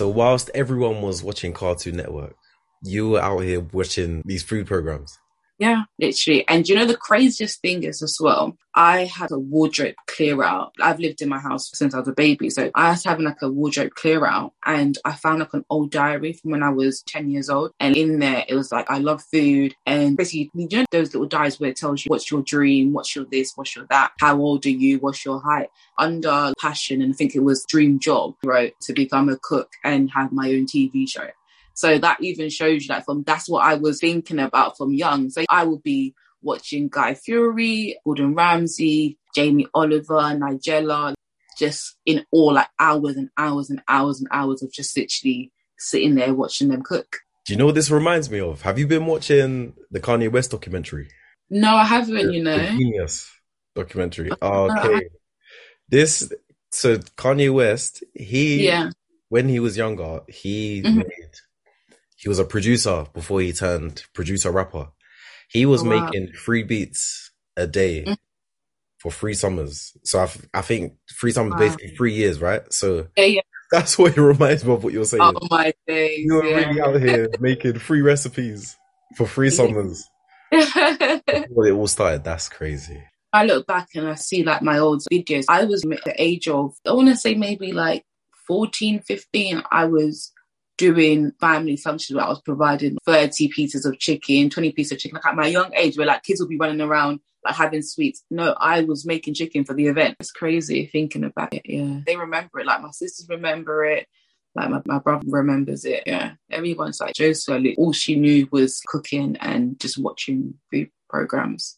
So whilst everyone was watching Cartoon Network, you were out here watching these food programs. Yeah, literally. And you know, the craziest thing is as well, I had a wardrobe clear out. I've lived in my house since I was a baby. So I was having like a wardrobe clear out, and I found like an old diary from when I was 10 years old. And in there, it was like, I love food. And basically, you know, those little diaries where it tells you what's your dream, what's your this, what's your that, how old are you, what's your height. Under passion, and I think it was dream job, right? To become a cook and have my own TV show. So that even shows you that from, that's what I was thinking about from young. So I would be watching Guy Fieri, Gordon Ramsay, Jamie Oliver, Nigella, just in all like hours and hours and hours and hours of just literally sitting there watching them cook. Do you know what this reminds me of? Have you been watching the Kanye West documentary? No, I haven't, you know. The Genius documentary. Okay. So Kanye West, when he was younger, he was a producer before he turned producer-rapper. He was making 3 beats a day for 3 summers. So I think 3 summers, basically 3 years, right? So that's what it reminds me of what you're saying. Oh my days! You were really out here making 3 recipes for 3 summers. Well, it all started. That's crazy. I look back and I see like my old videos. I was at the age of, I want to say maybe like 14, 15. I was doing family functions where I was providing 30 pieces of chicken, 20 pieces of chicken. Like at my young age, where like kids will be running around like having sweets. No, I was making chicken for the event. It's crazy thinking about it. Yeah, they remember it. Like my sisters remember it. Like my brother remembers it. Yeah, everyone's like Joseph. All she knew was cooking and just watching food programs.